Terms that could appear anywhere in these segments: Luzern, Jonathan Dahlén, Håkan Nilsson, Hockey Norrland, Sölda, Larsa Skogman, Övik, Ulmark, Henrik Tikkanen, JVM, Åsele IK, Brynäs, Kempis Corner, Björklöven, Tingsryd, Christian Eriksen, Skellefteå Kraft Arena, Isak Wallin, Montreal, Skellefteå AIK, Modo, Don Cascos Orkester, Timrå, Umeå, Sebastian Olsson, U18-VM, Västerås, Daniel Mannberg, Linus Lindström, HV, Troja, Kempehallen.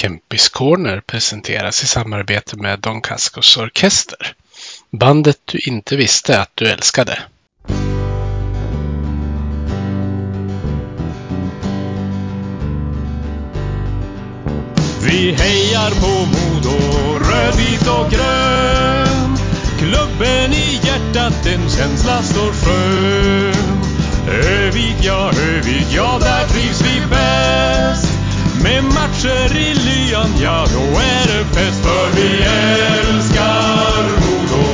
Kempis Corner presenteras i samarbete med Don Cascos Orkester. Bandet du inte visste att du älskade. Vi hejar på Modo, röd, vit och grön. Klubben i hjärtat, en känsla står skön. Övik, ja där trivs vi bäst. Med matcher i lyan, ja då är det fest. För vi älskar Modo.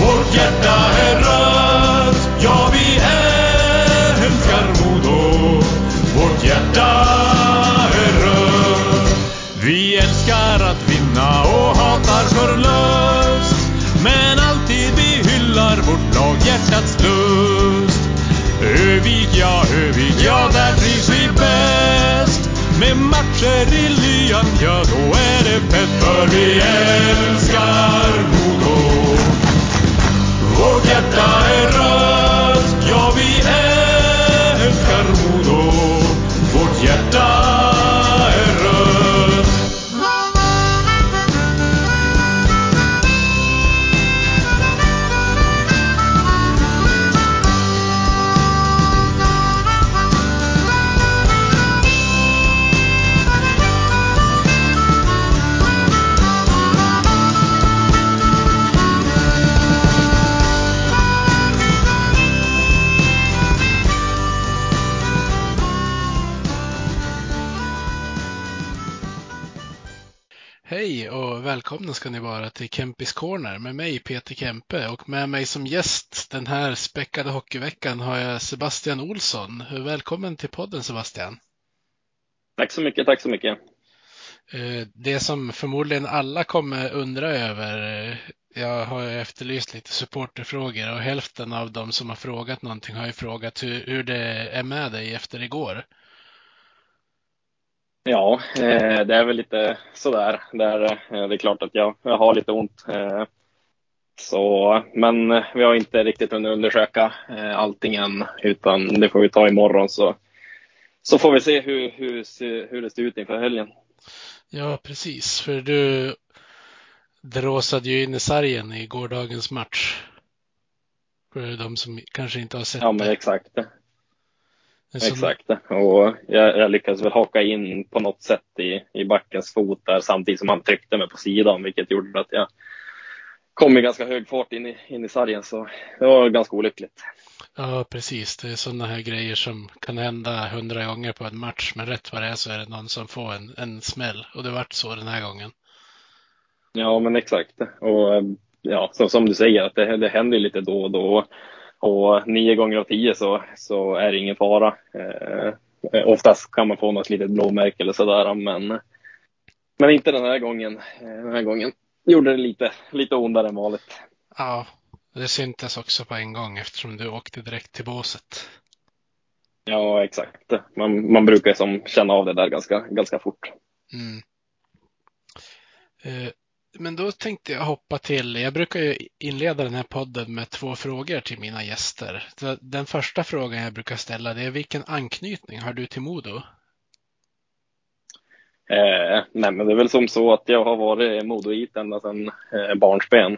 Vårt hjärta är rött, ja vi älskar Modo. Vårt hjärta är rött. Vi älskar att vinna och hatar förlust. Men alltid vi hyllar vårt lag, hjärtats lust. Övik, ja där trivs vi bäst. Med matcher i lyan, ja då är det fett. För vi älskar Modo. Vårt hjärta är rött, ja vi älskar Modo. Vårt hjärta är rött. Hej och välkomna ska ni vara till Kempis Corner med mig Peter Kempe, och med mig som gäst den här späckade hockeyveckan har jag Sebastian Olsson. Välkommen till podden, Sebastian. Tack så mycket. Det som förmodligen alla kommer undra över, jag har efterlyst lite supporterfrågor och hälften av dem som har frågat någonting har ju frågat hur det är med dig efter igår. Ja, det är väl lite sådär. Det är klart att jag har lite ont. Men vi har inte riktigt hunnit undersöka allting än, utan det får vi ta imorgon. Så får vi se hur det ser ut inför helgen. Ja, precis. För du dråsade ju in i sargen i gårdagens match. För de som kanske inte har sett det. Ja, men exakt. Exakt, och jag lyckades väl haka in på något sätt i backens fot där, samtidigt som han tryckte mig på sidan, vilket gjorde att jag kom i ganska hög fart in i sargen, så det var ganska olyckligt. Ja, precis, det är sådana här grejer som kan hända 100 gånger på en match, men rätt vad det är så är det någon som får en smäll, och det vart så den här gången. Ja, men exakt, och ja, som du säger, att det händer lite då och då. Och 9 gånger av 10 så är det ingen fara. Oftast kan man få något litet blåmärke eller sådär. Men inte den här gången. Den här gången gjorde det lite ondare än vanligt. Ja, det syntes också på en gång eftersom du åkte direkt till båset. Ja, exakt. Man brukar som känna av det där ganska fort. Mm. Men då tänkte jag hoppa till, jag brukar ju inleda den här podden med 2 frågor till mina gäster. Den första frågan jag brukar ställa, det är vilken anknytning har du till Modo? Nej, men det är väl som så att jag har varit Modoit ända sedan barnsben.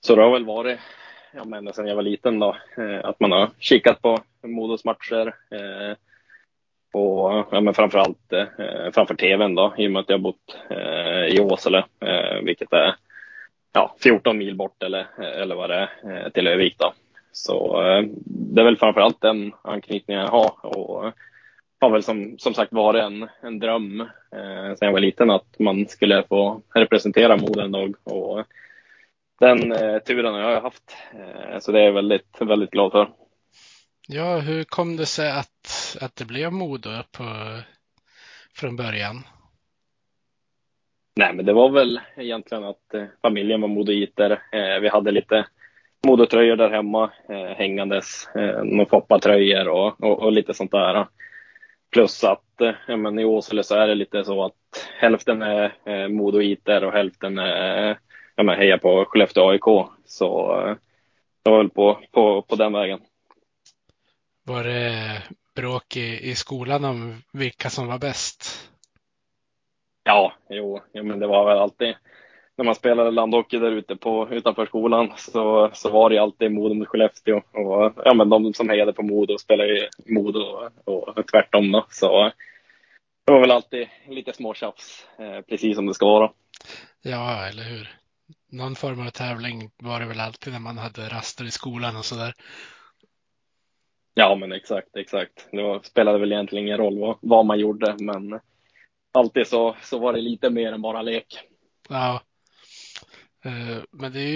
Så det har väl varit, ända sedan jag var liten då, att man har kikat på Modos matcher. Och men framförallt framför tvn då, i och med att jag bott i Åsele, vilket är 14 mil bort eller vad det är, till Övik då. Så det är väl framförallt den anknytningen jag har, och har väl som sagt varit en dröm sedan jag var liten att man skulle få representera Modo en dag, och den turen har jag haft, så det är jag väldigt, väldigt glad för. Ja, hur kom det sig att det blev Modo från början? Nej, men det var väl egentligen att familjen var modoiter. Vi hade lite modotröjor där hemma hängandes, några foppatröjor och lite sånt där. Plus att i Åsele så är det lite så att hälften är modoiter och hälften är hejar på Skellefteå AIK. Så det var väl på den vägen. Var det bråk i skolan om vilka som var bäst? Ja, jo men det var väl alltid. När man spelade landhockey där ute utanför skolan så var det alltid Modo mot Skellefteå. Och, ja, men de som hejade på Modo spelade ju Modo och tvärtom då. Så det var väl alltid lite småtjafs, precis som det ska vara. Ja, eller hur? Någon form av tävling var det väl alltid när man hade raster i skolan och sådär. Ja, men exakt. Det spelade väl egentligen ingen roll vad man gjorde, men alltid så var det lite mer än bara lek. Ja, men det är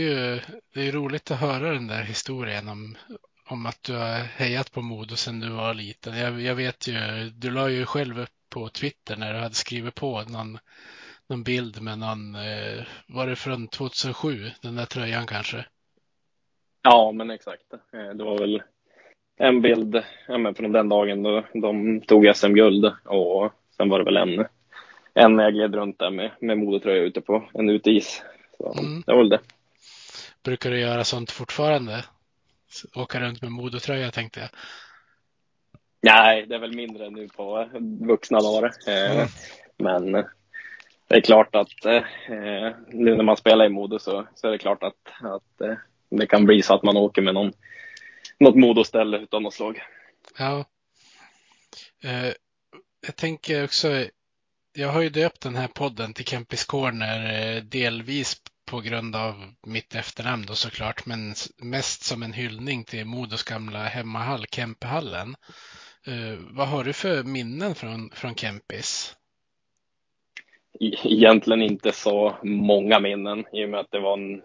ju roligt att höra den där historien om att du har hejat på Modo sedan du var liten. Jag vet ju, du la ju själv upp på Twitter när du hade skrivit på någon bild med någon, var det från 2007, den där tröjan kanske? Ja, men exakt. Det var väl en bild från den dagen då de tog SM-guld, och sen var det väl en jag gled runt där med modetröja ute på en uteis. Så det var det. Brukar du göra sånt fortfarande? Åka runt med modetröja, tänkte jag. Nej, det är väl mindre nu på vuxna dagar. Men det är klart att nu när man spelar i Modo så är det klart att det kan bli så att man åker med något Modo-ställe utan något slag. Ja. Jag tänker också, jag har ju döpt den här podden till Kempis Corner delvis på grund av mitt efternamn då såklart, men mest som en hyllning till Modos gamla hemmahall, Kempehallen. Vad har du för minnen från Kempis? Egentligen inte så många minnen, i och med att det var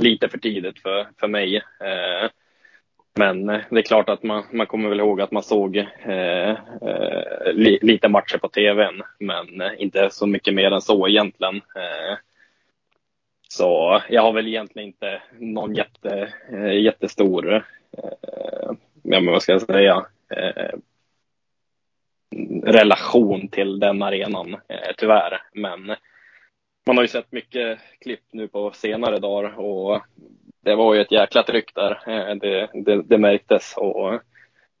lite för tidigt för mig. Men det är klart att man kommer väl ihåg att man såg lite matcher på tvn, men inte så mycket mer än så egentligen. Så jag har väl egentligen inte någon jättestor, men vad ska jag säga, relation till den arenan, tyvärr. Men man har ju sett mycket klipp nu på senare dagar, och det var ju ett jäkla tryck där. Det märktes.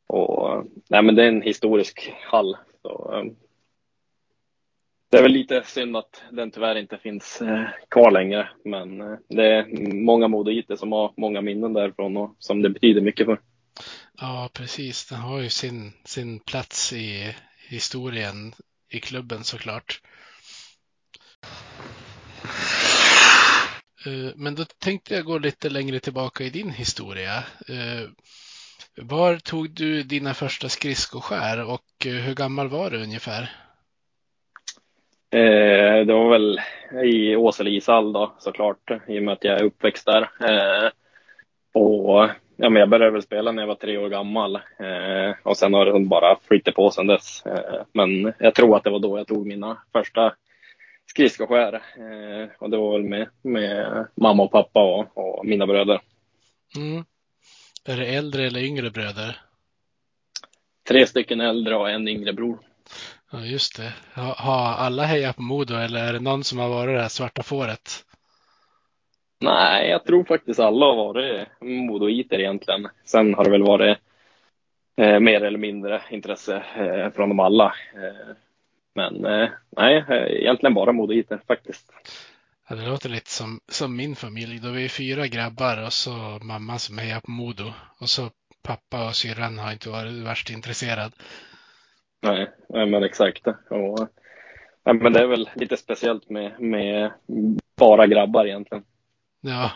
Och nej, men det är en historisk hall. Så, det är väl lite synd att den tyvärr inte finns kvar längre. Men det är många modeiter som har många minnen därifrån, och som det betyder mycket för. Ja, precis. Den har ju sin plats i historien i klubben såklart. Men då tänkte jag gå lite längre tillbaka i din historia. Var tog du dina första skridskoskär, och hur gammal var du ungefär? Det var väl i Åsele ishall då, såklart, i och med att jag är uppväxt där. Och ja, men jag började väl spela när jag var 3 år gammal, och sen har det bara flyttat på sen dess. Men jag tror att det var då jag tog mina första skridskoskär, och det var väl med mamma och pappa och mina bröder. Mm. Är det äldre eller yngre bröder? 3 stycken äldre och en yngre bror. Ja, just det. Har alla hejat på Modo, eller är det någon som har varit det här svarta fåret? Nej, jag tror faktiskt alla har varit modoiter egentligen. Sen har det väl varit mer eller mindre intresse från dem alla. Men nej, egentligen bara modoiter faktiskt. Ja, det låter lite som min familj. Då är vi 4 grabbar och så mamma som hejar på Modo. Och så pappa och syrran har inte varit värst intresserad. Nej, men exakt. Och, ja, men det är väl lite speciellt med bara grabbar egentligen. Ja.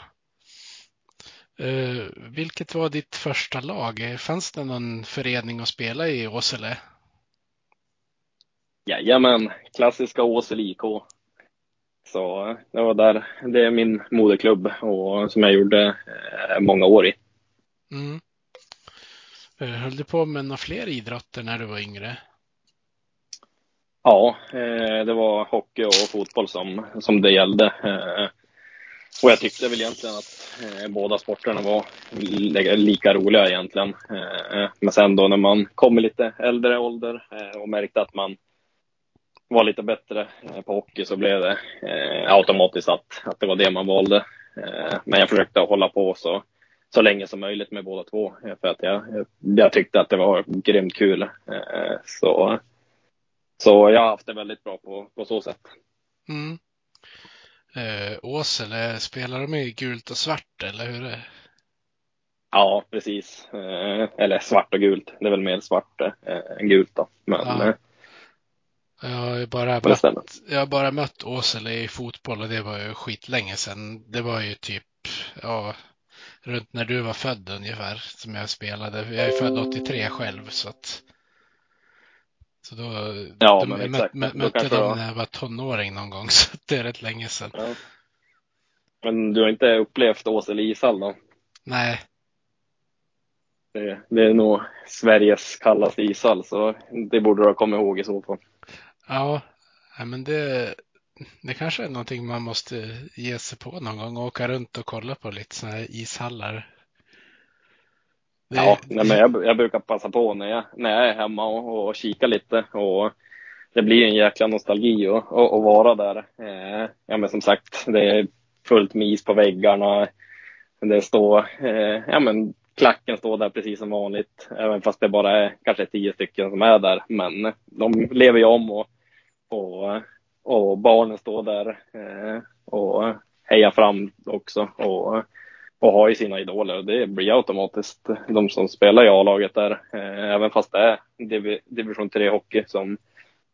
Vilket var ditt första lag? Fanns det någon förening att spela i Åsele? Jajamän, klassiska Åsele IK. Så det var där, det är min moderklubb, och som jag gjorde många år i. Mm. Höll du på med några fler idrotter när du var yngre? Ja, det var hockey och fotboll som det gällde. Och jag tyckte väl egentligen att båda sporterna var lika roliga egentligen. Men sen då när man kom i lite äldre ålder och märkte att man var lite bättre på hockey, så blev det automatiskt att det var det man valde. Men jag försökte hålla på så så länge som möjligt med båda två. För att jag tyckte att det var grymt kul. Så jag har haft det väldigt bra på så sätt. Mm. Åsele, spelar de i gult och svart eller hur är det? Ja, precis. Eller svart och gult. Det är väl mer svart än gult då. Men, ja. Jag har bara mött Åsele i fotboll och det var ju skitlänge sedan. Det var ju typ runt när du var född ungefär som jag spelade. Jag är född 83 själv så då mötte de när jag var tonåring någon gång, så det är rätt länge sedan. Ja. Men du har inte upplevt Åsele ishall då? Nej. Det är nog Sveriges kallaste ishall, så det borde du komma ihåg i så fall. Ja, men det kanske är någonting man måste ge sig på någon gång och åka runt och kolla på lite sådana här ishallar. Ja, nej, men jag brukar passa på när jag är hemma och kika lite, och det blir en jäkla nostalgi att vara där. Men som sagt, det är fullt med is på väggarna. Det står klacken står där precis som vanligt, även fast det bara är kanske 10 stycken som är där, men de lever ju om och barnen står där och hejar fram också och har ju sina idoler, och det blir automatiskt de som spelar i A-laget där, även fast det är division 3 hockey som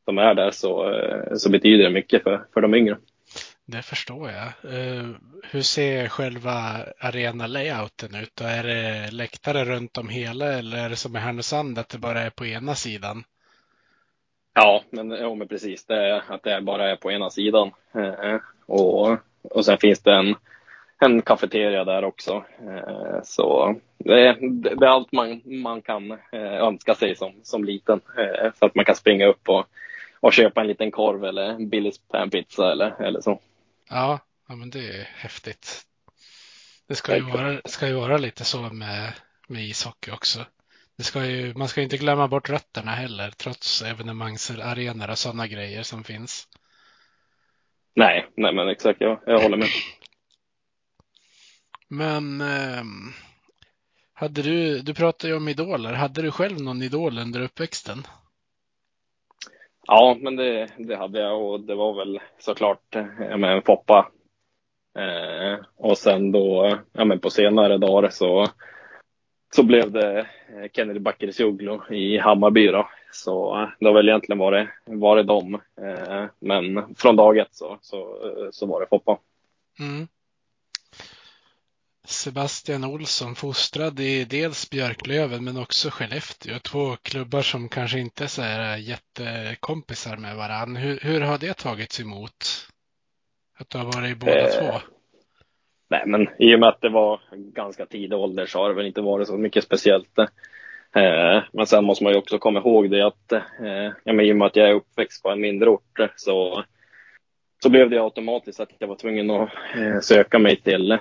är där, så betyder det mycket för de yngre. Det förstår jag. Hur ser själva arena-layouten ut? Är det läktare runt om hela, eller är det som i Härnösand att det bara är på ena sidan? Ja, men precis. Det bara är på ena sidan. Och sen finns det en kafeteria där också. Så det är allt man kan önska sig som liten. Så att man kan springa upp och köpa en liten korv eller en billig pizza eller så. Ja, men det är häftigt. Det ska ju vara lite så med ishockey också. Man ska ju inte glömma bort rötterna heller, trots evenemangsarenor och sådana grejer som finns. Nej men exakt, jag håller med. Men hade du pratade ju om idoler. Hade du själv någon idol under uppväxten? Ja, men det hade jag, och det var väl såklart en poppa. Och sen då på senare dagar så blev det Kennedy Bakircioglu i Hammarby då. Så det var väl egentligen var det dem. Men från dag ett så var det poppa. Mm. Sebastian Olsson, fostrad i dels Björklöven men också Skellefteå, två klubbar som kanske inte är så här jättekompisar med varann. Hur har det tagits emot att du har varit i båda två? Nej, men i och med att det var ganska tidig ålder så har det väl inte varit så mycket speciellt. Men sen måste man ju också komma ihåg det att i och med att jag är uppväxt på en mindre ort så blev det automatiskt att jag var tvungen att söka mig till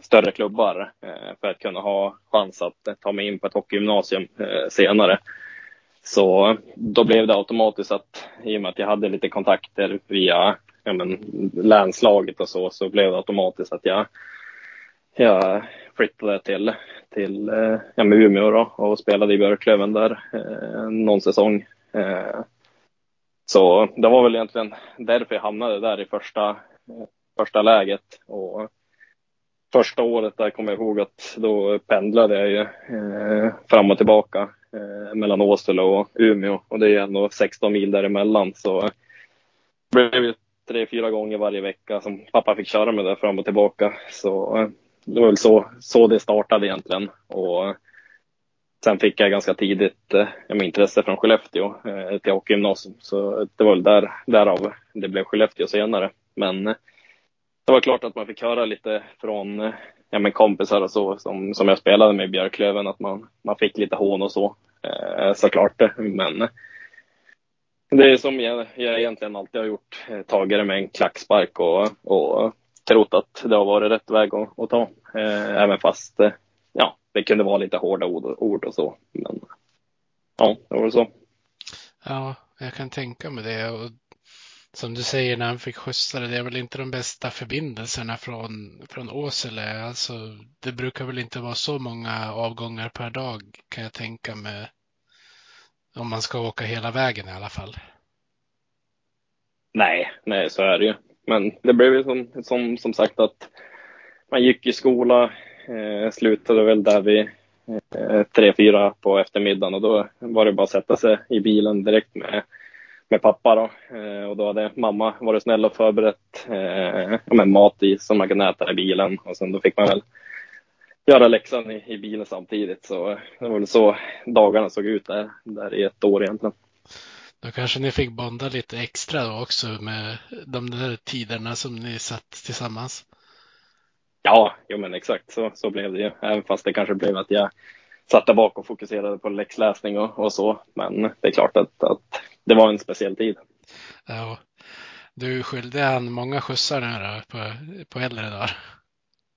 större klubbar för att kunna ha chans att ta mig in på ett hockeygymnasium senare. Så då blev det automatiskt att, i och med att jag hade lite kontakter via länslaget och så blev det automatiskt att jag flyttade till Umeå då, och spelade i Björklöven där någon säsong. Så det var väl egentligen därför jag hamnade där i första läget. Och första året där kommer jag ihåg att då pendlade jag ju fram och tillbaka mellan Åsele och Umeå, och det är ju ändå 16 mil däremellan, så det blev ju 3-4 gånger varje vecka som pappa fick köra mig där fram och tillbaka. Så det var väl så det startade egentligen, och sen fick jag ganska tidigt intresse från Skellefteå till hockeygymnasium, så det var väl därav det blev Skellefteå senare. Men det var klart att man fick höra lite från kompisar och så som jag spelade med i Björklöven, att man fick lite hån och så, såklart. Men det är som jag egentligen alltid har gjort, tagare med en klackspark och trott att det har varit rätt väg att ta. Även fast det kunde vara lite hårda ord och så. Men det var så. Ja, jag kan tänka mig det. Och som du säger, när han fick skjutsa det är väl inte de bästa förbindelserna från Åsele. Alltså, det brukar väl inte vara så många avgångar per dag, kan jag tänka mig, om man ska åka hela vägen i alla fall. Nej, så är det ju. Men det blev ju som sagt att man gick i skola, slutade väl där vi 3-4 på eftermiddagen, och då var det bara att sätta sig i bilen direkt med pappa då. Och då hade mamma varit snäll och förberett med mat i som man kunde äta i bilen, och sen då fick man väl göra läxan i bilen samtidigt. Så det var väl så dagarna såg ut där i ett år egentligen. Då kanske ni fick bonda lite extra då också med de där tiderna som ni satt tillsammans. Ja, jo men exakt så blev det ju. Även fast det kanske blev att jag satt där bak och fokuserade på läxläsning och så. Men det är klart att det var en speciell tid. Ja, du skyllde han många skjutsar nu då på äldre dagar.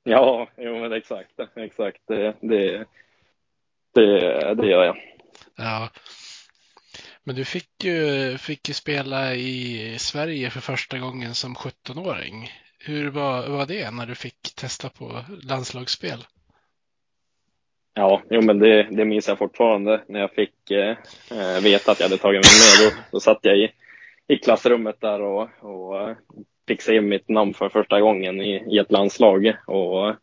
Ja, jo men exakt. Det gör jag. Ja. Men du fick ju spela i Sverige för första gången som 17-åring. Hur var det när du fick testa på landslagsspel? Ja, jo, men det minns jag fortfarande. När jag fick veta att jag hade tagit mig med, då satt jag i klassrummet där och fick se mitt namn för första gången i ett landslag. Och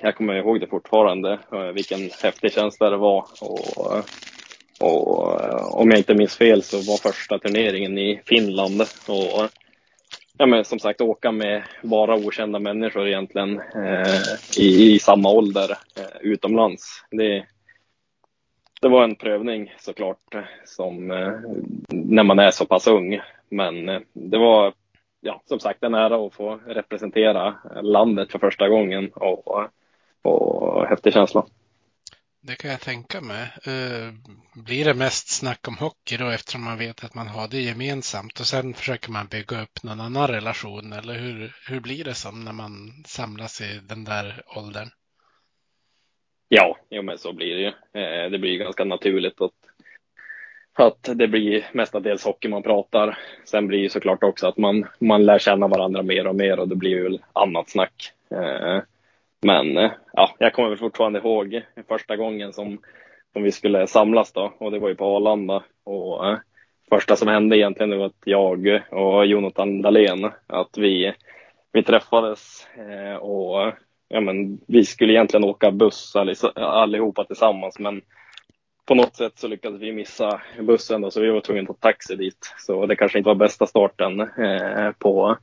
jag kommer ihåg det fortfarande. Vilken häftig känsla det var. Och om jag inte minns fel så var första turneringen i Finland. Och ja, men som sagt, åka med bara okända människor egentligen i samma ålder utomlands. Det var en prövning såklart, som när man är så pass ung. Men det var som sagt en ära att få representera landet för första gången och häftig känsla. Det kan jag tänka mig. Blir det mest snack om hockey då, eftersom man vet att man har det gemensamt, och sen försöker man bygga upp någon annan relation, eller hur blir det som när man samlas i den där åldern? Ja, men så blir det ju. Det blir ganska naturligt att det blir mestadels hockey man pratar. Sen blir det såklart också att man lär känna varandra mer och mer, och det blir ju annat snack. Men jag kommer väl fortfarande ihåg första gången som vi skulle samlas då, och det var ju på Arlanda. Och första som hände egentligen var att jag och Jonathan Dahlén, att vi träffades, och vi skulle egentligen åka buss allihopa tillsammans, men på något sätt så lyckades vi missa bussen då, så vi var tvungna att ta taxi dit. Så det kanske inte var bästa starten på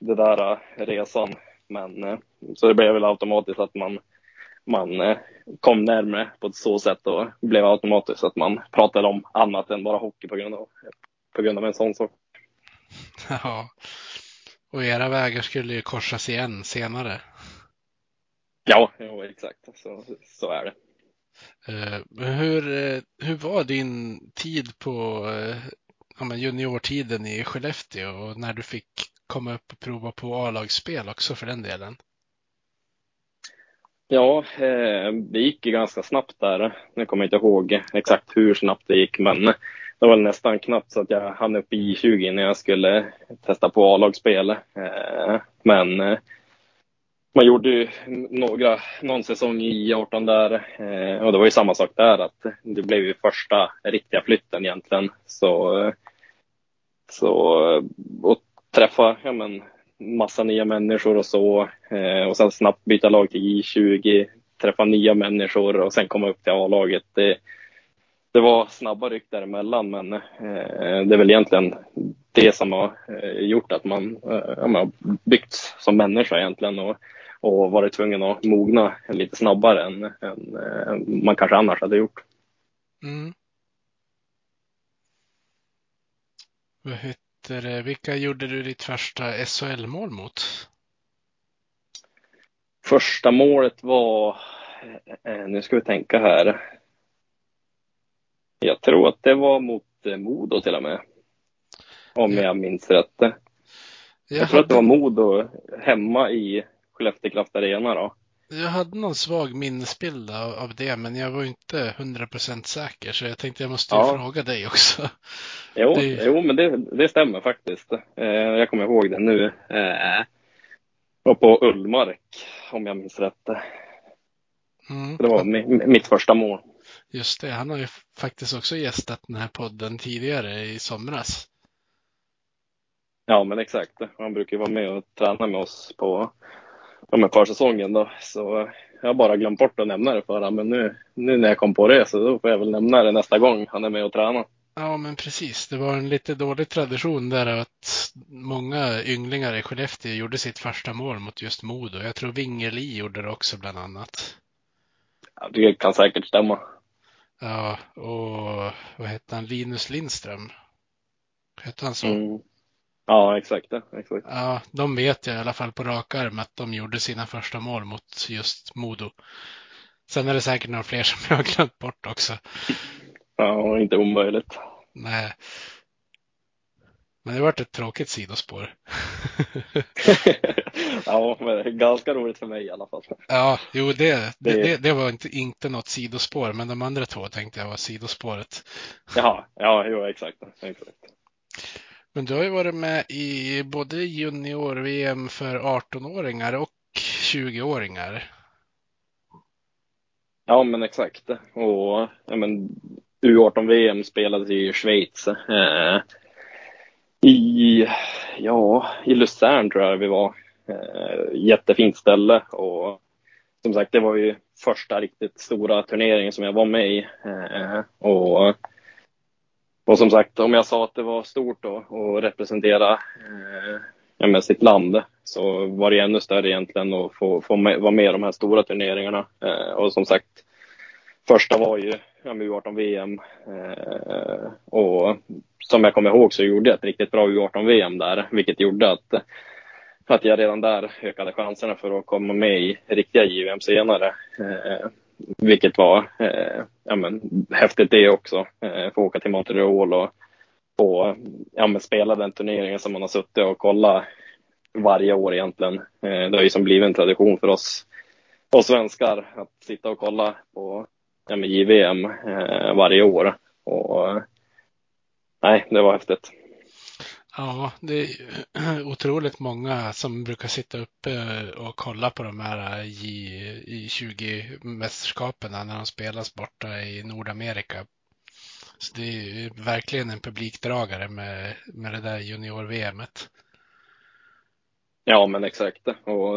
det där resan. Men så det blev väl automatiskt att man kom närmare på ett så sätt, och blev automatiskt att man pratade om annat än bara hockey på grund av en sån sak. Ja, och era vägar skulle ju korsas igen senare. Ja, exakt. Så är det. Hur var din tid på juniortiden i Skellefteå, och när du fick komma upp och prova på A-lagsspel också för den delen? Ja, det gick ganska snabbt där. Nu kommer jag inte ihåg exakt hur snabbt det gick, men det var nästan knappt så att jag hann upp i 20 när jag skulle testa på A-lagsspel. Men man gjorde ju någon säsong i 18 där, och det var ju samma sak där, att det blev ju första riktiga flytten egentligen. Så träffa massa nya människor och så, och sen snabbt byta lag till J20, träffa nya människor och sen komma upp till A-laget. Det var snabba ryck däremellan, men det är väl egentligen det som har gjort att man byggts som människa egentligen, och varit tvungen att mogna lite snabbare än man kanske annars hade gjort. Mm. Vilka gjorde du ditt första SHL-mål mot? Första målet var, nu ska vi tänka här, jag tror att det var mot Modo till och med, om jag minns rätt. Jag tror att det var Modo hemma i Skellefteå Kraft Arena då. Jag hade någon svag minnesbild av det, men jag var inte 100% säker, så jag tänkte jag måste fråga dig också. Jo, men det stämmer faktiskt. Jag kommer ihåg det nu. Var på Ulmark, om jag minns rätt. Det var mitt första mål. Just det, han har ju faktiskt också gästat den här podden tidigare i somras. Ja, men exakt. Han brukar ju vara med och träna med oss på försäsongen då. Så jag har bara glömt bort att nämna det för honom. Men nu när jag kom på det, så då får jag väl nämna det nästa gång han är med och tränar. Ja, men precis. Det var en lite dålig tradition där att många ynglingar i Skellefteå gjorde sitt första mål mot just Modo. Jag tror Vingeli gjorde det också bland annat. Ja, det kan säkert stämma. Ja, och vad hette han? Linus Lindström. Hette han så? Mm. Ja, exakt. Ja, de vet jag i alla fall på rak arm att de gjorde sina första mål mot just Modo. Sen är det säkert några fler som jag har glömt bort också. Ja, inte omöjligt. Nej. Men det har varit ett tråkigt sidospår. Ja, men ganska roligt för mig i alla fall. Ja, jo, det var inte något sidospår, men de andra två tänkte jag var sidospåret. Jaha, exakt. Men du har ju varit med i både junior-VM för 18-åringar och 20-åringar. Ja, men exakt. Och U18-VM spelades i Schweiz. I Luzern tror jag vi var. Jättefint ställe. Och som sagt, det var ju första riktigt stora turneringen som jag var med i. Och som sagt, om jag sa att det var stort då, och representera sitt land, så var det ännu större egentligen att få vara med i de här stora turneringarna. Och som sagt, första var ju U18-VM. Och som jag kommer ihåg så gjorde jag ett riktigt bra U18-VM där, vilket gjorde att jag redan där ökade chanserna för att komma med i riktiga JVM senare. Vilket var häftigt det också. Få åka till Montreal och spela den turneringen som man har suttit och kollat varje år egentligen. Det har ju som blivit en tradition för oss svenskar att sitta och kolla på JVM varje år. Och nej, det var häftigt. Ja, det är otroligt många som brukar sitta uppe och kolla på de här J20-mästerskapen när de spelas borta i Nordamerika. Så det är verkligen en publikdragare med det där junior-VMet. Ja, men exakt. Och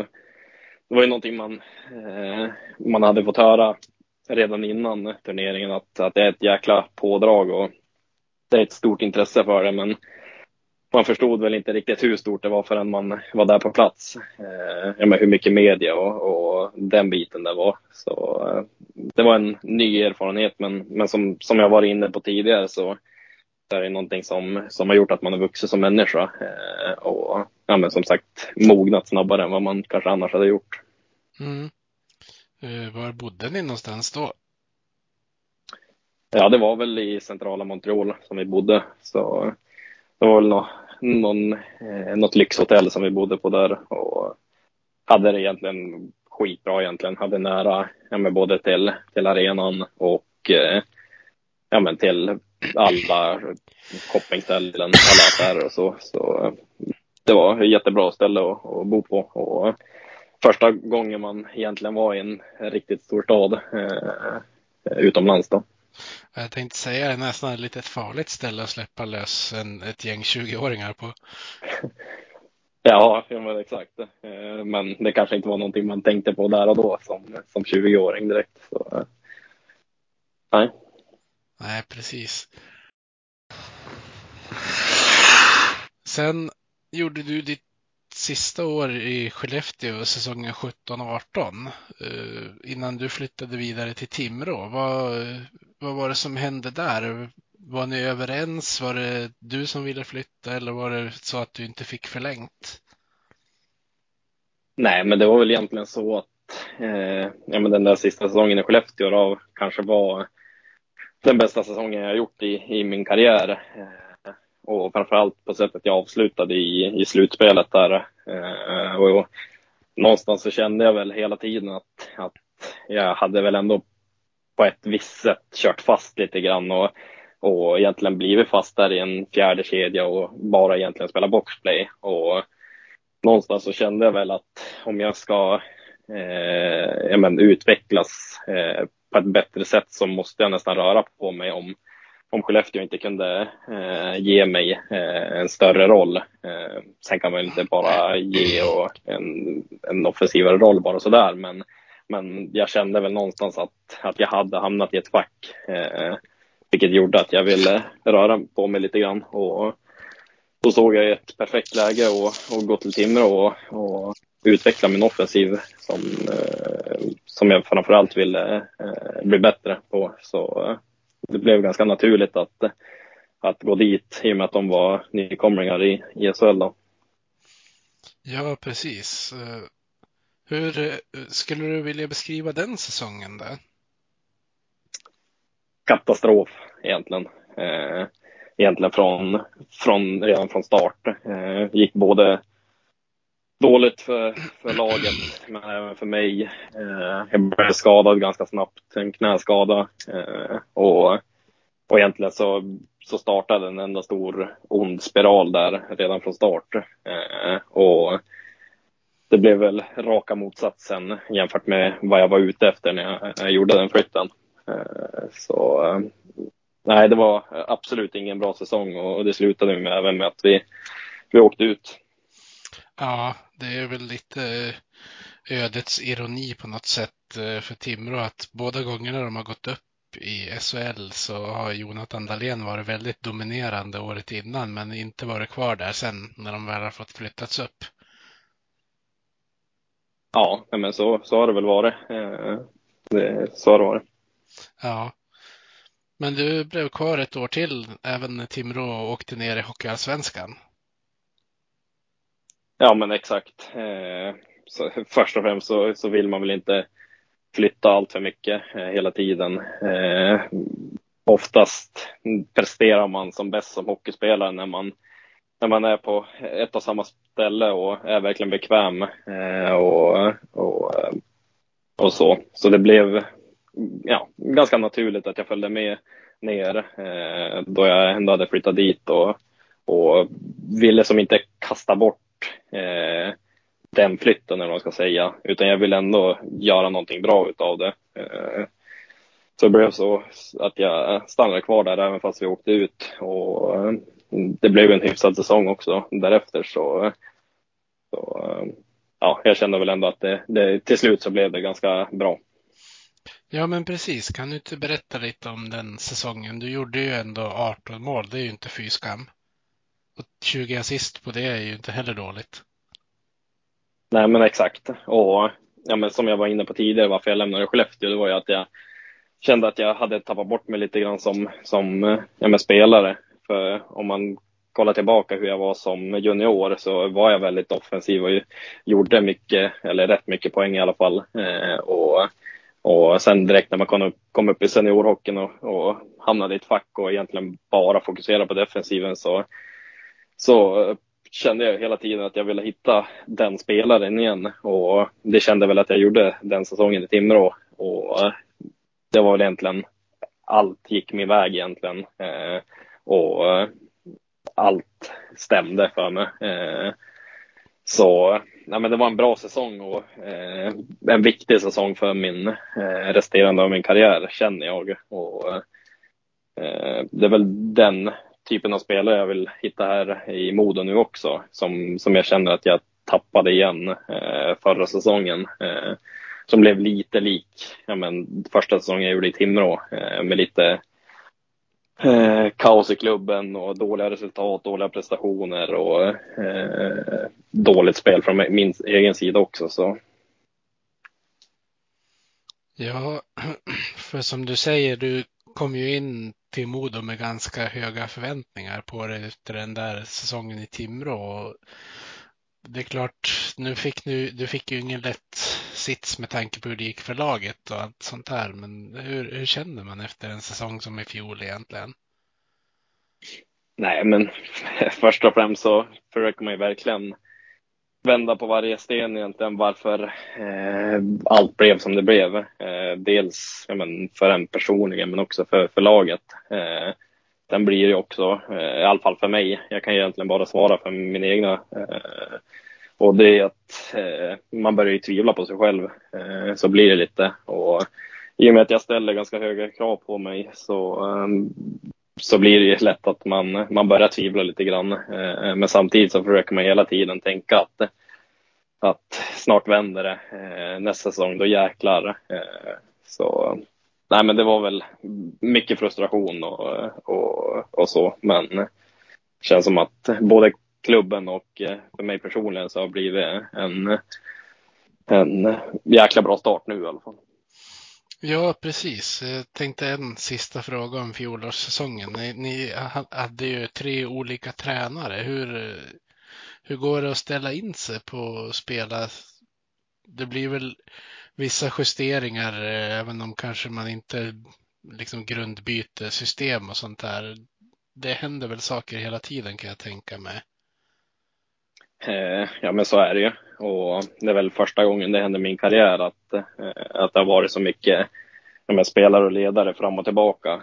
det var ju någonting man hade fått höra redan innan turneringen, att det är ett jäkla pådrag och det är ett stort intresse för det, men man förstod väl inte riktigt hur stort det var förrän man var där på plats. Hur mycket media och den biten det var. Så det var en ny erfarenhet. Men som jag var inne på tidigare, så är det någonting som har gjort att man har vuxit som människa. Som sagt, mognat snabbare än vad man kanske annars hade gjort. Mm. Var bodde ni någonstans då? Ja, det var väl i centrala Montreal som vi bodde. Så det var väl något lyxhotell som vi bodde på där, och hade det egentligen skitbra egentligen. Hade nära både till arenan och till alla shoppingställen, alla affärer och så. Så det var ett jättebra ställe att bo på. Och första gången man egentligen var i en riktigt stor stad utomlands då. Jag tänkte säga, det är nästan ett litet farligt ställe att släppa lös ett gäng 20-åringar på. Ja, exakt. Men det kanske inte var någonting man tänkte på där och då som 20-åring direkt. Så. Nej, precis. Sen gjorde du ditt sista år i Skellefteå, säsongen 17-18, innan du flyttade vidare till Timrå. Vad var det som hände där? Var ni överens? Var det du som ville flytta, eller var det så att du inte fick förlängt? Nej, men det var väl egentligen så att den där sista säsongen i Skellefteå då, kanske var den bästa säsongen jag har gjort i min karriär. Och framförallt på sättet jag avslutade i slutspelet där. Och någonstans så kände jag väl hela tiden att jag hade väl ändå på ett visst sätt kört fast lite grann och egentligen blivit fast där i en fjärde kedja och bara egentligen spela boxplay. Och någonstans så kände jag väl att om jag ska utvecklas på ett bättre sätt så måste jag nästan röra på mig om Skellefteå inte kunde ge mig en större roll. Sen kan man inte bara ge och en offensivare roll bara sådär. Men jag kände väl någonstans att jag hade hamnat i ett fack. Vilket gjorde att jag ville röra på mig lite grann. Och då såg jag ett perfekt läge och gå till Timrå och utveckla min offensiv som jag framförallt ville bli bättre på. Så det blev ganska naturligt att gå dit i och med att de var nykomlingar i Sölda. Ja, precis. Hur skulle du vilja beskriva den säsongen där? Katastrof egentligen. Egentligen redan från start. Gick både dåligt för laget men även för mig. Jag blev skadad ganska snabbt, en knäskada. Och egentligen så startade en enda stor ond spiral där redan från start. Och det blev väl raka motsatsen jämfört med vad jag var ute efter när jag gjorde den flytten. Så nej, det var absolut ingen bra säsong och det slutade med även med att vi åkte ut. Ja, det är väl lite ödets ironi på något sätt för Timrå att båda gångerna de har gått upp i SHL så har Jonathan Dahlén varit väldigt dominerande året innan men inte varit kvar där sen när de väl har fått flyttats upp. Ja, men så har det väl varit. Så har det varit. Ja, men du blev kvar ett år till även när Timrå åkte ner i Hockeyallsvenskan. Ja, men exakt. Så, först och främst så vill man väl inte flytta allt för mycket hela tiden. Oftast presterar man som bäst som hockeyspelare när man är på ett och samma ställe och är verkligen bekväm och så. Så det blev ganska naturligt att jag följde med ner då jag ändå hade flyttat dit och ville som inte kasta bort den flytten eller vad ska säga, utan jag ville ändå göra någonting bra utav det. Så det blev så att jag stannade kvar där även fast vi åkte ut och det blev en hyfsad säsong också därefter så jag kände väl ändå att det till slut så blev det ganska bra. Ja, men precis. Kan du inte berätta lite om den säsongen? Du gjorde ju ändå 18 mål, det är ju inte fy skam. Och 20 assist på det är ju inte heller dåligt. Nej, men exakt. Och som jag var inne på tidigare, varför jag lämnade Skellefteå, det var ju att jag kände att jag hade tappat bort mig lite grann som spelare. För om man kollar tillbaka hur jag var som junior så var jag väldigt offensiv och gjorde mycket, eller rätt mycket poäng i alla fall. Och sen direkt när man kom upp i seniorhockeyn och hamnade i ett fack och egentligen bara fokuserade på defensiven så kände jag hela tiden att jag ville hitta den spelaren igen. Och det kände väl att jag gjorde den säsongen i Timrå. Och det var väl egentligen, allt gick min väg egentligen. Och allt stämde för mig. Så nej, men det var en bra säsong och en viktig säsong för min resterande av min karriär, känner jag. Och det är väl den typen av spelare jag vill hitta här i Modo nu också, som jag känner att jag tappade igen förra säsongen. Som blev lite lik första säsongen jag gjorde i Timrå, med lite kaos i klubben och dåliga resultat, dåliga prestationer och dåligt spel från min egen sida också. Så. Ja, för som du säger, du kom ju in till Modo med ganska höga förväntningar på dig efter den där säsongen i Timrå. Det är klart, du fick ju ingen lätt sits med tanke på hur det gick för laget och allt sånt där. Men hur känner man efter en säsong som i fjol egentligen? Nej, men först och främst så försöker man ju verkligen vända på varje sten egentligen varför allt blev som det blev. Dels för en personligen men också för laget. Den blir ju också, i alla fall för mig, jag kan egentligen bara svara för min egna. Och det är att man börjar ju tvivla på sig själv. Så blir det lite. Och i och med att jag ställer ganska höga krav på mig så blir det ju lätt att man börjar tvivla lite grann. Men samtidigt så försöker man hela tiden tänka att snart vänder det. Nästa säsong, då jäklar. Så nej, men det var väl mycket frustration och så. Men det känns som att både klubben och för mig personligen så har det blivit en jäkla bra start nu i alla fall. Ja, precis. Jag tänkte en sista fråga om fjolårssäsongen. Ni hade ju 3 olika tränare. Hur går det att ställa in sig på att spela? Det blir väl vissa justeringar, även om kanske man inte liksom grundbyter system och sånt där. Det händer väl saker hela tiden, kan jag tänka mig. Ja, men så är det ju. Och det är väl första gången det hände i min karriär att det har varit så mycket spelare och ledare fram och tillbaka.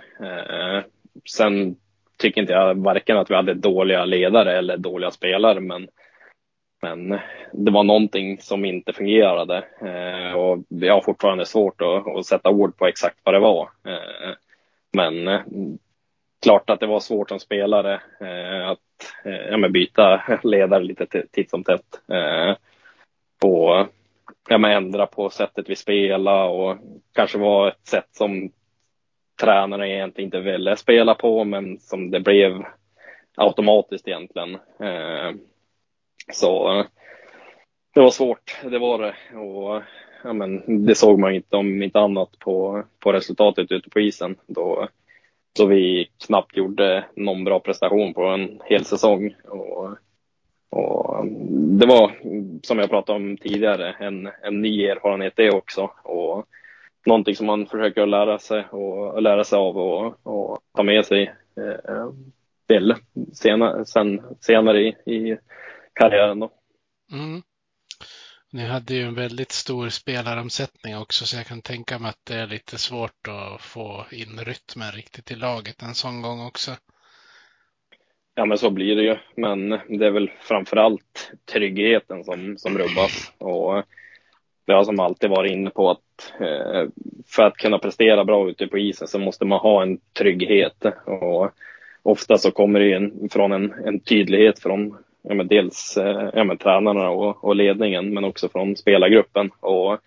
Sen tycker inte jag varken att vi hade dåliga ledare eller dåliga spelare, men det var någonting som inte fungerade. Och jag har fortfarande svårt att sätta ord på exakt vad det var. Men klart att det var svårt som spelare att byta ledare lite titt som tätt. Och ändra på sättet vi spelar. Och kanske var ett sätt som tränarna egentligen inte ville spela på. Men som det blev automatiskt egentligen. Så det var svårt. Det var det. Och det såg man inte om inte annat på resultatet ute på isen. Så vi knappt gjorde någon bra prestation på en hel säsong. Och det var, som jag pratade om tidigare, en ny erfarenhet det också. Och någonting som man försöker lära sig och lära sig av och ta med sig till senare i karriären då. Mm. Ni hade ju en väldigt stor spelaromsättning också, så jag kan tänka mig att det är lite svårt att få in rytmen riktigt i laget en sån gång också. Ja, men så blir det ju. Men det är väl framförallt tryggheten som rubbas. Och det har som alltid varit inne på att för att kunna prestera bra ute på isen så måste man ha en trygghet. Och ofta så kommer det från en tydlighet från dels tränarna och ledningen, men också från spelargruppen. Och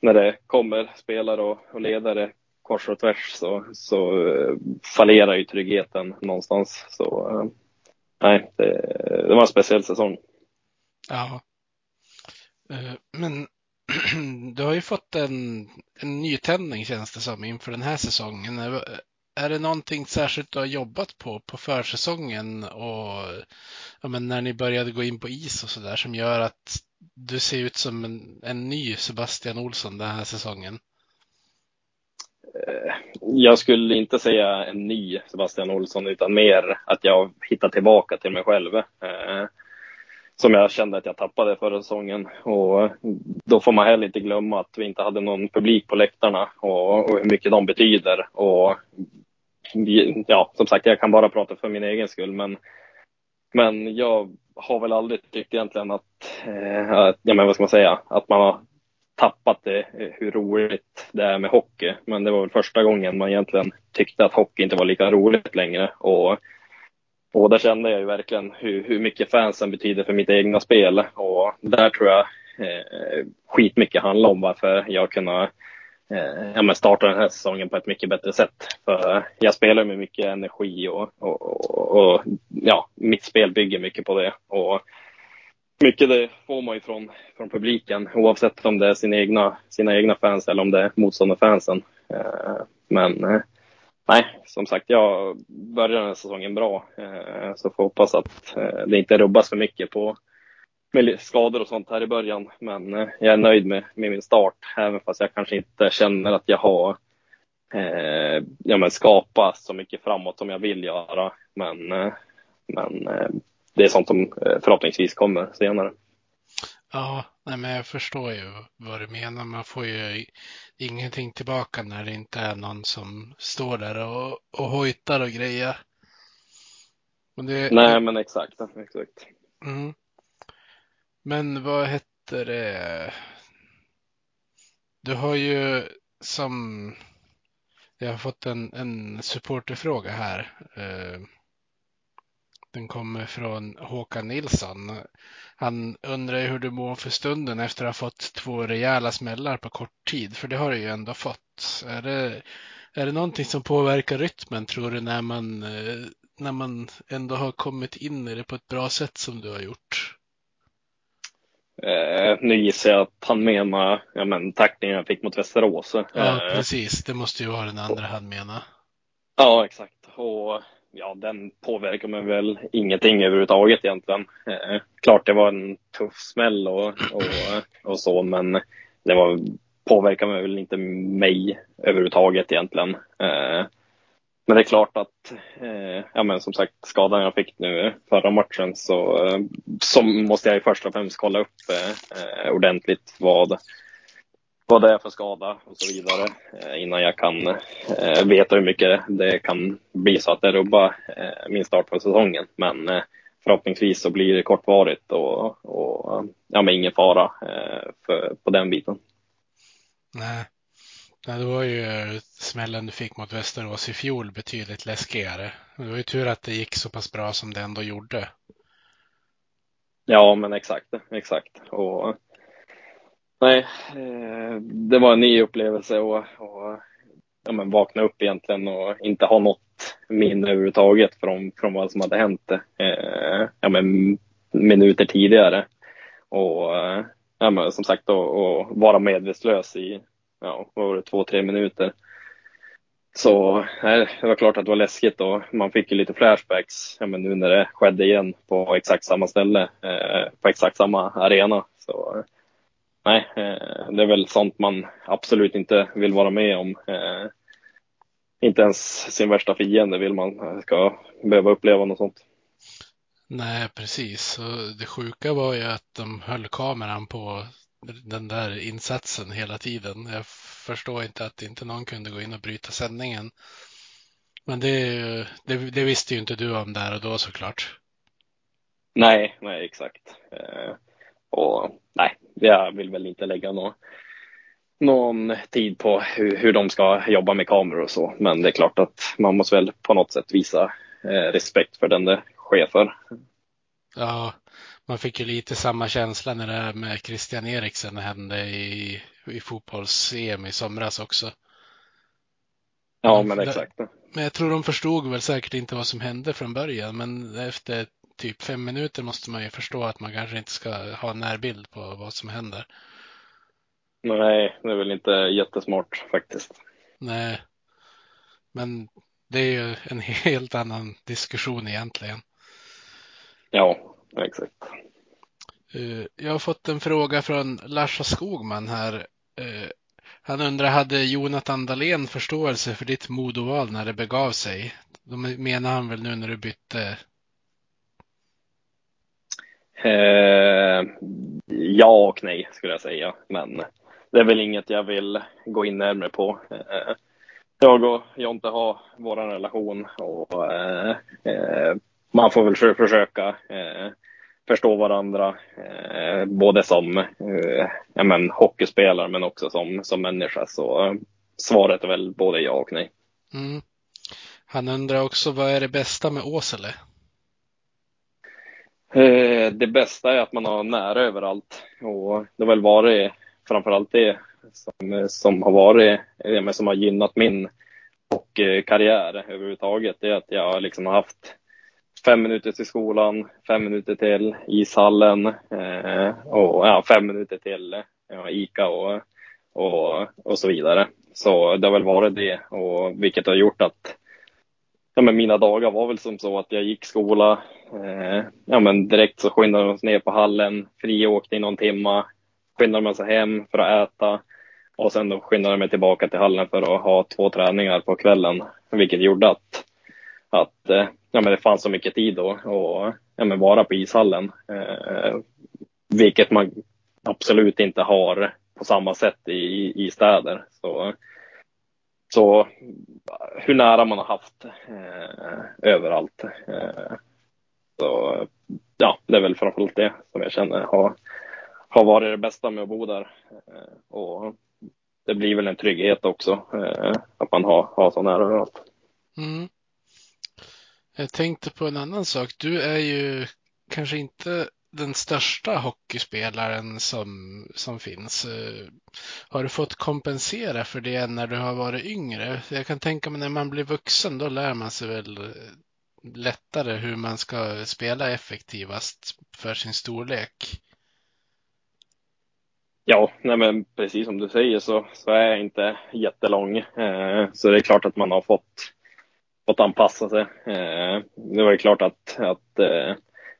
när det kommer spelare och ledare kors och tvärs så fallerar ju tryggheten någonstans. Så nej, det var en speciell säsong. Ja. Men du har ju fått en ny tändning, känns det som, inför den här säsongen. Är det någonting särskilt du har jobbat på försäsongen och när ni började gå in på is och sådär, som gör att du ser ut som en ny Sebastian Olsson den här säsongen? Jag skulle inte säga en ny Sebastian Olsson, utan mer att jag hittar tillbaka till mig själv. Som jag kände att jag tappade förra säsongen. Och då får man heller inte glömma att vi inte hade någon publik på läktarna. Och hur mycket de betyder. Och ja, som sagt, jag kan bara prata för min egen skull. Men jag har väl aldrig tyckt egentligen att man har tappat det, hur roligt det är med hockey. Men det var väl första gången man egentligen tyckte att hockey inte var lika roligt längre. Och där kände jag ju verkligen hur mycket fansen betyder för mitt egna spel. Och där tror jag skitmycket handlar om varför jag kunde starta den här säsongen på ett mycket bättre sätt. För jag spelar med mycket energi och ja, mitt spel bygger mycket på det. Och mycket det får man ju från publiken, oavsett om det är sina egna fans eller om det är motståndarfansen. Nej, som sagt, jag började den här säsongen bra, så får hoppas att det inte rubbas för mycket med skador och sånt här i början. Men jag är nöjd med min start, även fast jag kanske inte känner att jag har skapat så mycket framåt som jag vill göra. Men det är sånt som förhoppningsvis kommer senare. Ja, nej, men jag förstår ju vad du menar. Man får ju ingenting tillbaka när det inte är någon som står där och hojtar och grejer. Och det... Nej, men exakt. Mm. Men vad heter det? Du har ju som... Jag har fått en supporterfråga här. Den kommer från Håkan Nilsson. Han undrar hur du mår för stunden efter att ha fått 2 rejäla smällar på kort tid. För det har du ju ändå fått. Är det någonting som påverkar rytmen, tror du, när man ändå har kommit in i det på ett bra sätt som du har gjort? Nu gissar jag att han menar tackningen jag fick mot Västerås. Ja, precis. Det måste ju vara den andra han menar. Ja, exakt. Och... Ja, den påverkar mig väl ingenting överhuvudtaget egentligen. Klart det var en tuff smäll och så, men det påverkar mig väl inte mig överhuvudtaget egentligen. Men det är klart att, som sagt, skadan jag fick nu förra matchen, så måste jag i första och främst kolla upp ordentligt vad det är för skada och så vidare innan jag kan veta hur mycket det kan bli så att det rubbar min start på säsongen. Men förhoppningsvis så blir det kortvarigt och ingen fara på den biten. Nej, det var ju smällen du fick mot Västerås i fjol betydligt läskigare. Det var ju tur att det gick så pass bra som det ändå gjorde. Ja, men exakt. Och... Nej, det var en ny upplevelse och vakna upp egentligen och inte ha något minne överhuvudtaget från vad som hade hänt minuter tidigare. Och som sagt, och vara medvetslös i 2-3 minuter. Så det var klart att det var läskigt och man fick ju lite flashbacks nu när det skedde igen på exakt samma ställe, på exakt samma arena. Så... Nej, det är väl sånt man absolut inte vill vara med om. Inte ens sin värsta fiende vill man ska behöva uppleva något sånt. Nej, precis. Det sjuka var ju att de höll kameran på den där insatsen hela tiden. Jag förstår inte att inte någon kunde gå in och bryta sändningen. Men det visste ju inte du om där och då, såklart. Nej, exakt. Och nej, jag vill väl inte lägga någon tid på hur de ska jobba med kameror och så. Men det är klart att man måste väl på något sätt visa respekt för den där chefer. Ja, man fick ju lite samma känsla när det här med Christian Eriksen hände i fotbolls-EM i somras också. Ja, men exakt. Men jag tror de förstod väl säkert inte vad som hände från början, men efter typ 5 minuter måste man ju förstå att man kanske inte ska ha en närbild på vad som händer. Nej, det är väl inte jättesmart faktiskt. Nej, men det är ju en helt annan diskussion egentligen. Ja, exakt. Jag har fått en fråga från Larsa Skogman här. Han undrar, hade Jonathan Dahlén förståelse för ditt modoval när det begav sig? De menar han väl nu när du bytte... Ja och nej, skulle jag säga. Men det är väl inget jag vill gå in närmare på. Jag och Jonte har vår relation. Och man får väl försöka förstå varandra. Både som hockeyspelare, men också som människa. Så svaret är väl både ja och nej. Mm. Han undrar också, vad är det bästa med Åsele? Det bästa är att man har nära överallt, och det har väl varit framförallt det som har varit, som har gynnat min och karriär överhuvudtaget. Det är att jag liksom har haft 5 minuter till skolan, 5 minuter till ishallen och 5 minuter till ICA och så vidare. Så det har väl varit det, och vilket har gjort att mina dagar var väl som så att jag gick skola, direkt så skyndade man sig ner på hallen, friåkte i någon timma, skyndade man sig hem för att äta, och sen då skyndade man tillbaka till hallen för att ha 2 träningar på kvällen, vilket gjorde att det fanns så mycket tid då och vara på ishallen, vilket man absolut inte har på samma sätt i städer. Så hur nära man har haft överallt. Så ja, det är väl framförallt det som jag känner har varit det bästa med att bo där. Och det blir väl en trygghet också att man har så nära överallt. Mm. Jag tänkte på en annan sak. Du är ju kanske inte den största hockeyspelaren som finns. Har du fått kompensera för det när du har varit yngre? Jag kan tänka mig när man blir vuxen, då lär man sig väl lättare hur man ska spela effektivast för sin storlek. Ja, nej men precis som du säger så är jag inte jättelång. Så det är klart att man har fått anpassa sig. Det var ju klart att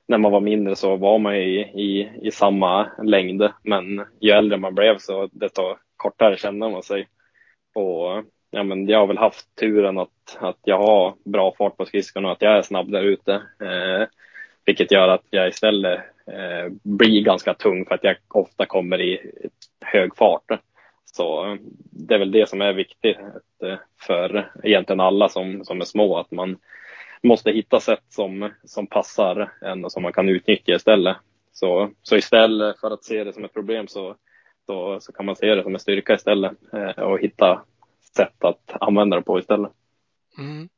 när man var mindre så var man i samma längd. Men ju äldre man blev så desto kortare känner man sig. Och ja, men jag har väl haft turen att jag har bra fart på skridskorna och att jag är snabb där ute. Vilket gör att jag istället blir ganska tung för att jag ofta kommer i hög fart. Så det är väl det som är viktigt för egentligen alla som är små. Att man måste hitta sätt som passar en och som man kan utnyttja istället. Så istället för att se det som ett problem så kan man se det som en styrka istället. Och hitta sätt att använda det på istället. Mm.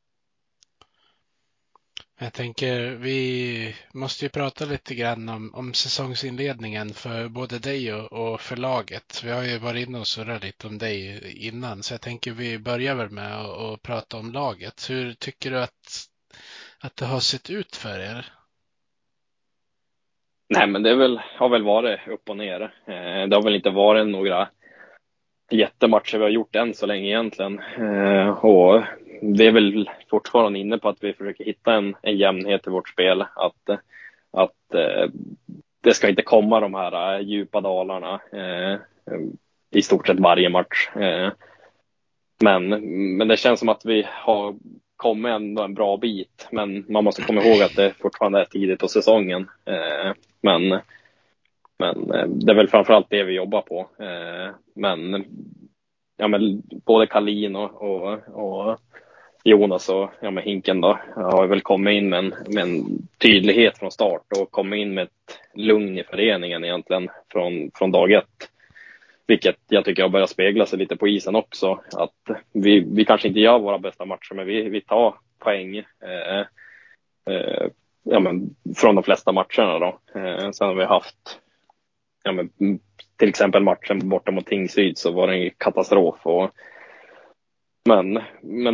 Jag tänker vi måste ju prata lite grann om säsongsinledningen för både dig och för laget. Vi har ju varit inne och surrat lite om dig innan, så jag tänker vi börjar väl med att prata om laget. Hur tycker du att det har sett ut för er? Nej, men det har väl varit upp och ner. Det har väl inte varit några jättematcher vi har gjort än så länge egentligen. Och vi är väl fortfarande inne på att vi försöker hitta en jämnhet i vårt spel. Att det ska inte komma de här djupa dalarna i stort sett varje match. Men det känns som att vi har kommit ändå en bra bit. Men man måste komma ihåg att det fortfarande är tidigt på säsongen. Men det är väl framförallt det vi jobbar på. Men, ja, men både Kalin och Jonas och Hinken då, har väl kommit in med en tydlighet från start och kommit in med ett lugn i föreningen egentligen från dag ett. Vilket jag tycker har börjat spegla sig lite på isen också. Att vi kanske inte gör våra bästa matcher, men vi tar poäng från de flesta matcherna då. Sen har vi haft till exempel matchen borta mot Tingsryd, så var det en katastrof. Men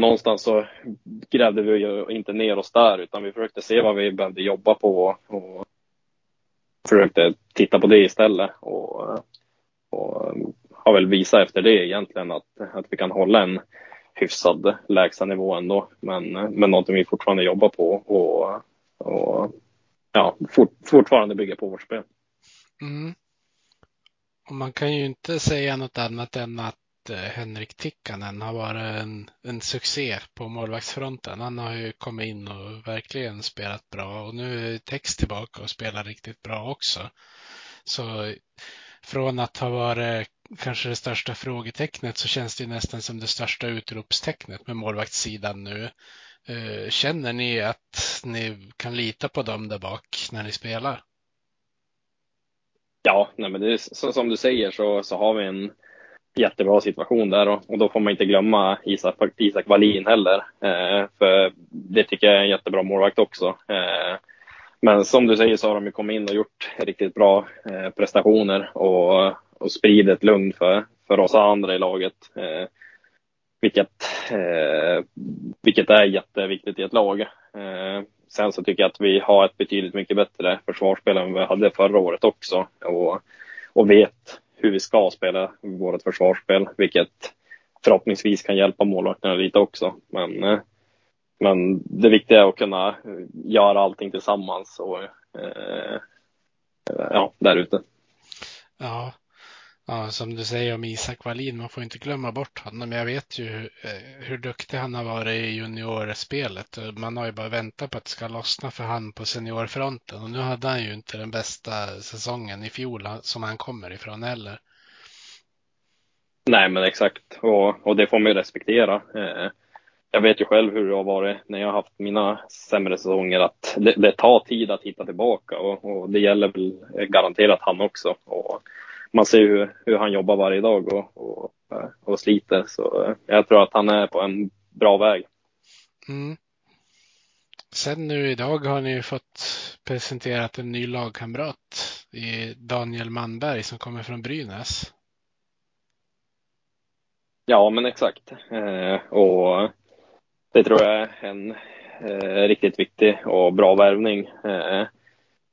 någonstans så grävde vi ju inte ner oss där, utan vi försökte se vad vi behövde jobba på och försökte titta på det istället. Och har väl visat efter det egentligen att vi kan hålla en hyfsad lägstanivå ändå. Men någonting vi fortfarande jobbar på och ja, fortfarande bygger på vårt spel. Mm. Och man kan ju inte säga något annat än att Henrik Tikkanen har varit en succé på målvaktsfronten. Han har ju kommit in och verkligen spelat bra. Och nu är Tex tillbaka och spelar riktigt bra också. Så från att ha varit kanske det största frågetecknet så känns det nästan som det största utropstecknet med målvaktssidan nu. Känner ni att ni kan lita på dem där bak när ni spelar? Ja, nej men det är, som du säger så har vi en jättebra situation där och då får man inte glömma Isak Wallin heller. För det tycker jag är en jättebra målvakt också. Men som du säger så har de ju kommit in och gjort riktigt bra prestationer och spridit lugn för oss andra i laget. Vilket är jätteviktigt i ett lag. Sen så tycker jag att vi har ett betydligt mycket bättre försvarsspel än vi hade förra året också. Och vet hur vi ska spela vårt försvarsspel, vilket förhoppningsvis kan hjälpa målvakterna lite också. Men det viktiga är att kunna göra allting tillsammans och där ute. Ja. Ja, som du säger om Isak Wallin, man får inte glömma bort honom. Jag vet ju hur duktig han har varit i juniorspelet. Man har ju bara väntat på att det ska lossna för han på seniorfronten. Och nu hade han ju inte den bästa säsongen i fjol som han kommer ifrån heller. Nej, men exakt. Och det får man ju respektera. Jag vet ju själv hur det har varit när jag har haft mina sämre säsonger, att det tar tid att hitta tillbaka. Och det gäller väl garanterat han också. Och man ser hur han jobbar varje dag och sliter. Så jag tror att han är på en bra väg. Mm. Sen nu idag har ni fått presenterat en ny lagkamrat i Daniel Mannberg som kommer från Brynäs. Ja, men exakt. Och det tror jag är en riktigt viktig och bra värvning.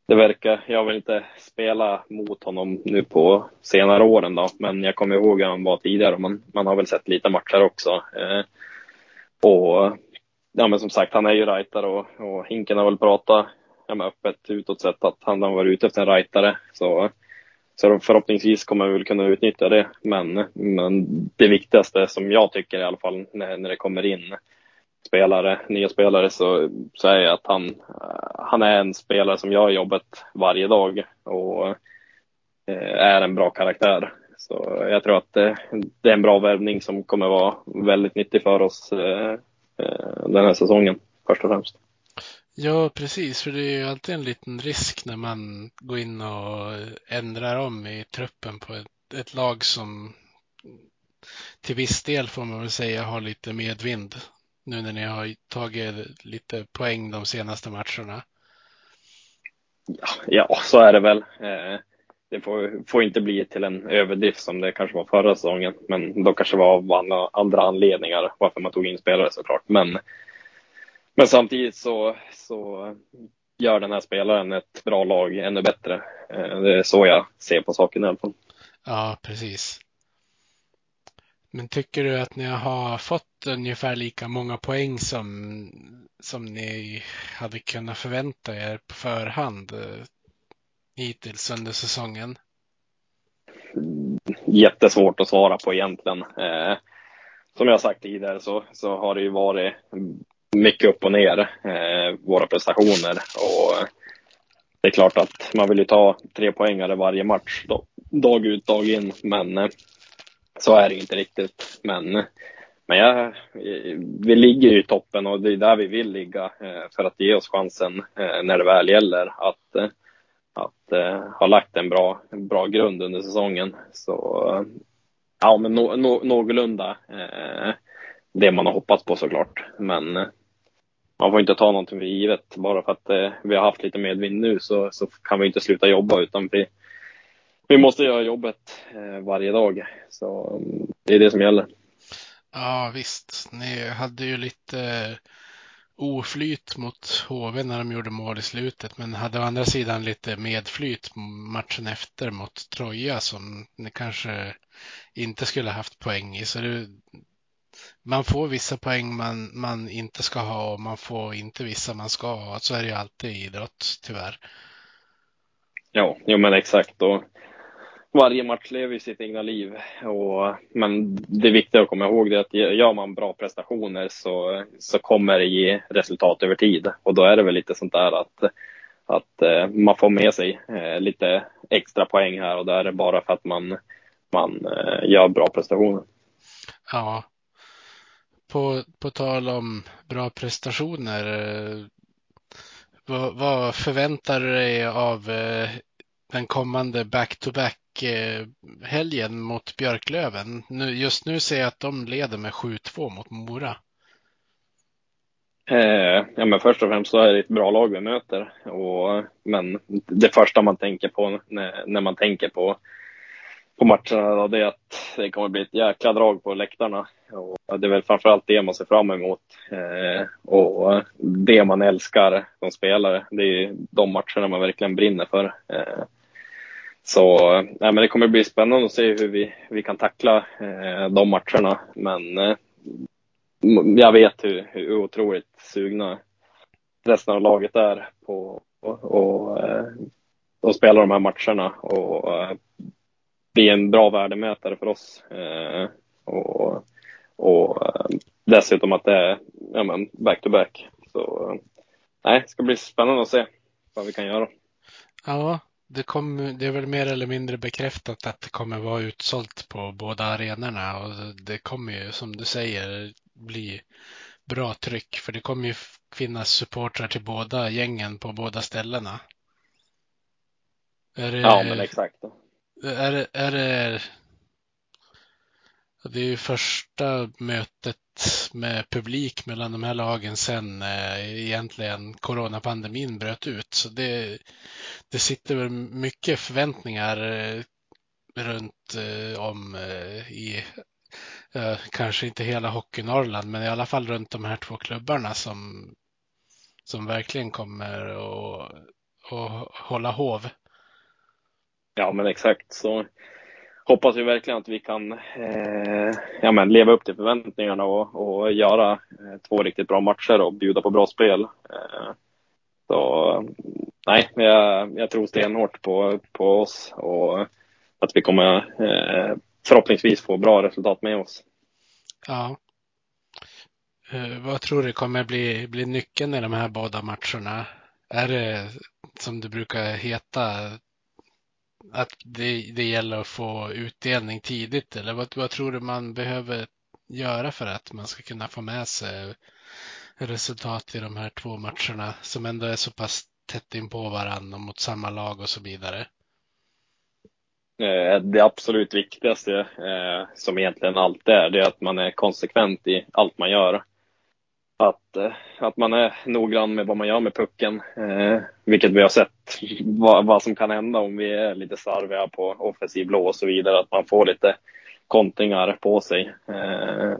Det verkar, jag vill inte spela mot honom nu på senare åren då, men jag kommer ihåg att han var tidigare och man har väl sett lite matcher också. Och ja, men som sagt, han är ju rightare och Hinken har väl pratat öppet utåt sett att han har varit ute efter en rightare. Så förhoppningsvis kommer vi väl kunna utnyttja det, men det viktigaste som jag tycker i alla fall när det kommer in nya spelare så är att han är en spelare som gör jobbet varje dag och är en bra karaktär. Så jag tror att det är en bra värvning som kommer vara väldigt nyttig för oss den här säsongen först och främst. Ja, precis, för det är ju alltid en liten risk när man går in och ändrar om i truppen på ett lag som till viss del får man väl säga har lite medvind. Nu när ni har tagit lite poäng de senaste matcherna. Ja, så är det väl. Det får inte bli till en överdrift som det kanske var förra säsongen. Men då kanske var av andra anledningar varför man tog in spelare såklart. Men samtidigt så gör den här spelaren ett bra lag ännu bättre. Det är så jag ser på saken i alla fall. Ja, precis. Men tycker du att ni har fått ungefär lika många poäng som ni hade kunnat förvänta er på förhand hittills under säsongen? Jättesvårt att svara på egentligen. Som jag sagt tidigare så har det ju varit mycket upp och ner våra prestationer. Och det är klart att man vill ju ta 3 poängare varje match dag ut, dag in, men så är det inte riktigt, men vi ligger ju i toppen och det är där vi vill ligga för att ge oss chansen när det väl gäller att ha lagt en bra grund under säsongen. Så ja, men någorlunda det man har hoppats på såklart, men man får inte ta någonting för givet bara för att vi har haft lite medvind nu, så kan vi inte sluta jobba, utan vi måste göra jobbet varje dag. Så det är det som gäller. Ja, visst. Ni hade ju lite oflyt mot HV när de gjorde mål i slutet. Men hade å andra sidan lite medflyt matchen efter mot Troja som ni kanske inte skulle haft poäng i. Så man får vissa poäng man inte ska ha och man får inte vissa man ska ha. Så är det ju alltid i idrott, tyvärr. Ja, men exakt. Och varje match lever ju sitt egna liv. Men det viktiga att komma ihåg är att gör man bra prestationer så kommer det ge resultat över tid. Och då är det väl lite sånt där att man får med sig lite extra poäng här och där är det bara för att man gör bra prestationer. Ja, på tal om bra prestationer, vad förväntar du dig av den kommande back-to-back helgen mot Björklöven? Just nu ser jag att de leder med 7-2 mot Mora. Ja, men först och främst så är det ett bra lag vi möter. Men det första man tänker på när man tänker på matcherna då, det är att det kommer bli ett jäkla drag på läktarna. Och det är väl framförallt det man ser fram emot. Och det man älskar som spelare, det är de matcherna man verkligen brinner för. Så nej, men det kommer bli spännande att se hur vi kan tackla de matcherna. Men jag vet hur otroligt sugna resten av laget är på att spela de här matcherna. Och bli en bra värdemätare för oss. Och dessutom att det är back to back. Så nej, det ska bli spännande att se vad vi kan göra. Ja, det är väl mer eller mindre bekräftat att det kommer vara utsålt på båda arenorna. Och det kommer ju, som du säger, bli bra tryck. För det kommer ju finnas supportrar till båda gängen på båda ställena. Ja, men exakt. Det är ju första mötet med publik mellan de här lagen sen egentligen coronapandemin bröt ut. Så det sitter väl mycket förväntningar runt om i kanske inte hela Hockey Norrland, men i alla fall runt de här två klubbarna som verkligen kommer att hålla hov. Ja, men exakt. Så hoppas vi verkligen att vi kan leva upp till förväntningarna och göra två riktigt bra matcher och bjuda på bra spel. Jag tror stenhårt på oss och att vi kommer förhoppningsvis få bra resultat med oss. Ja. Vad tror du kommer bli nyckeln i de här båda matcherna? Är det, som det brukar heta, att det gäller att få utdelning tidigt, eller vad tror du man behöver göra för att man ska kunna få med sig resultat i de här två matcherna som ändå är så pass tätt in på varandra och mot samma lag och så vidare? Det absolut viktigaste, som egentligen allt är, det är att man är konsekvent i allt man gör. Att man är noggrann med vad man gör med pucken, vilket vi har sett vad som kan hända om vi är lite sarviga på offensiv blå och så vidare, att man får lite kontringar på sig.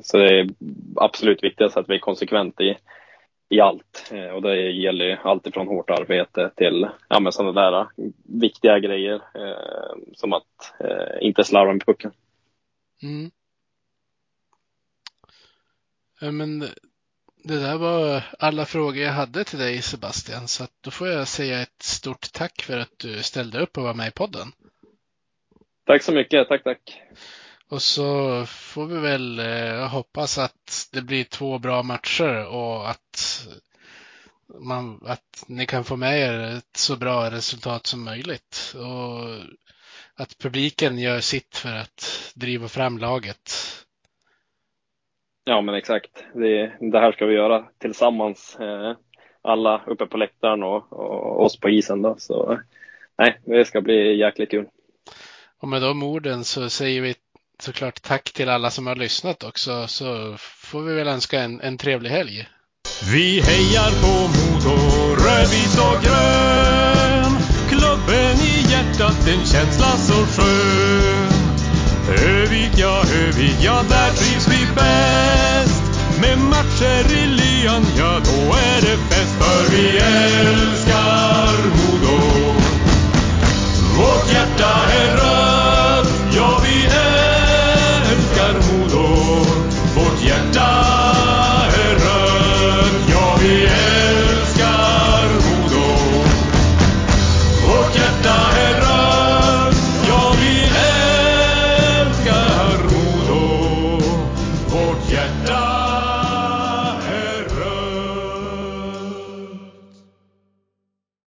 Så det är absolut viktigast att vi är konsekvent i allt, och det gäller allt ifrån hårt arbete till sådana där viktiga grejer, som att inte slarva med pucken. Mm. Men det där var alla frågor jag hade till dig, Sebastian, så att då får jag säga ett stort tack för att du ställde upp och var med i podden. Tack så mycket, tack. Och så får vi väl hoppas att det blir två bra matcher och att ni kan få med er ett så bra resultat som möjligt. Och att publiken gör sitt för att driva fram laget. Ja, men exakt. Det här ska vi göra tillsammans. Alla uppe på läktaren och oss på isen då. Så nej, det ska bli jäkligt kul. Och med de orden så säger vi såklart tack till alla som har lyssnat också. Så får vi väl önska en trevlig helg. Vi hejar på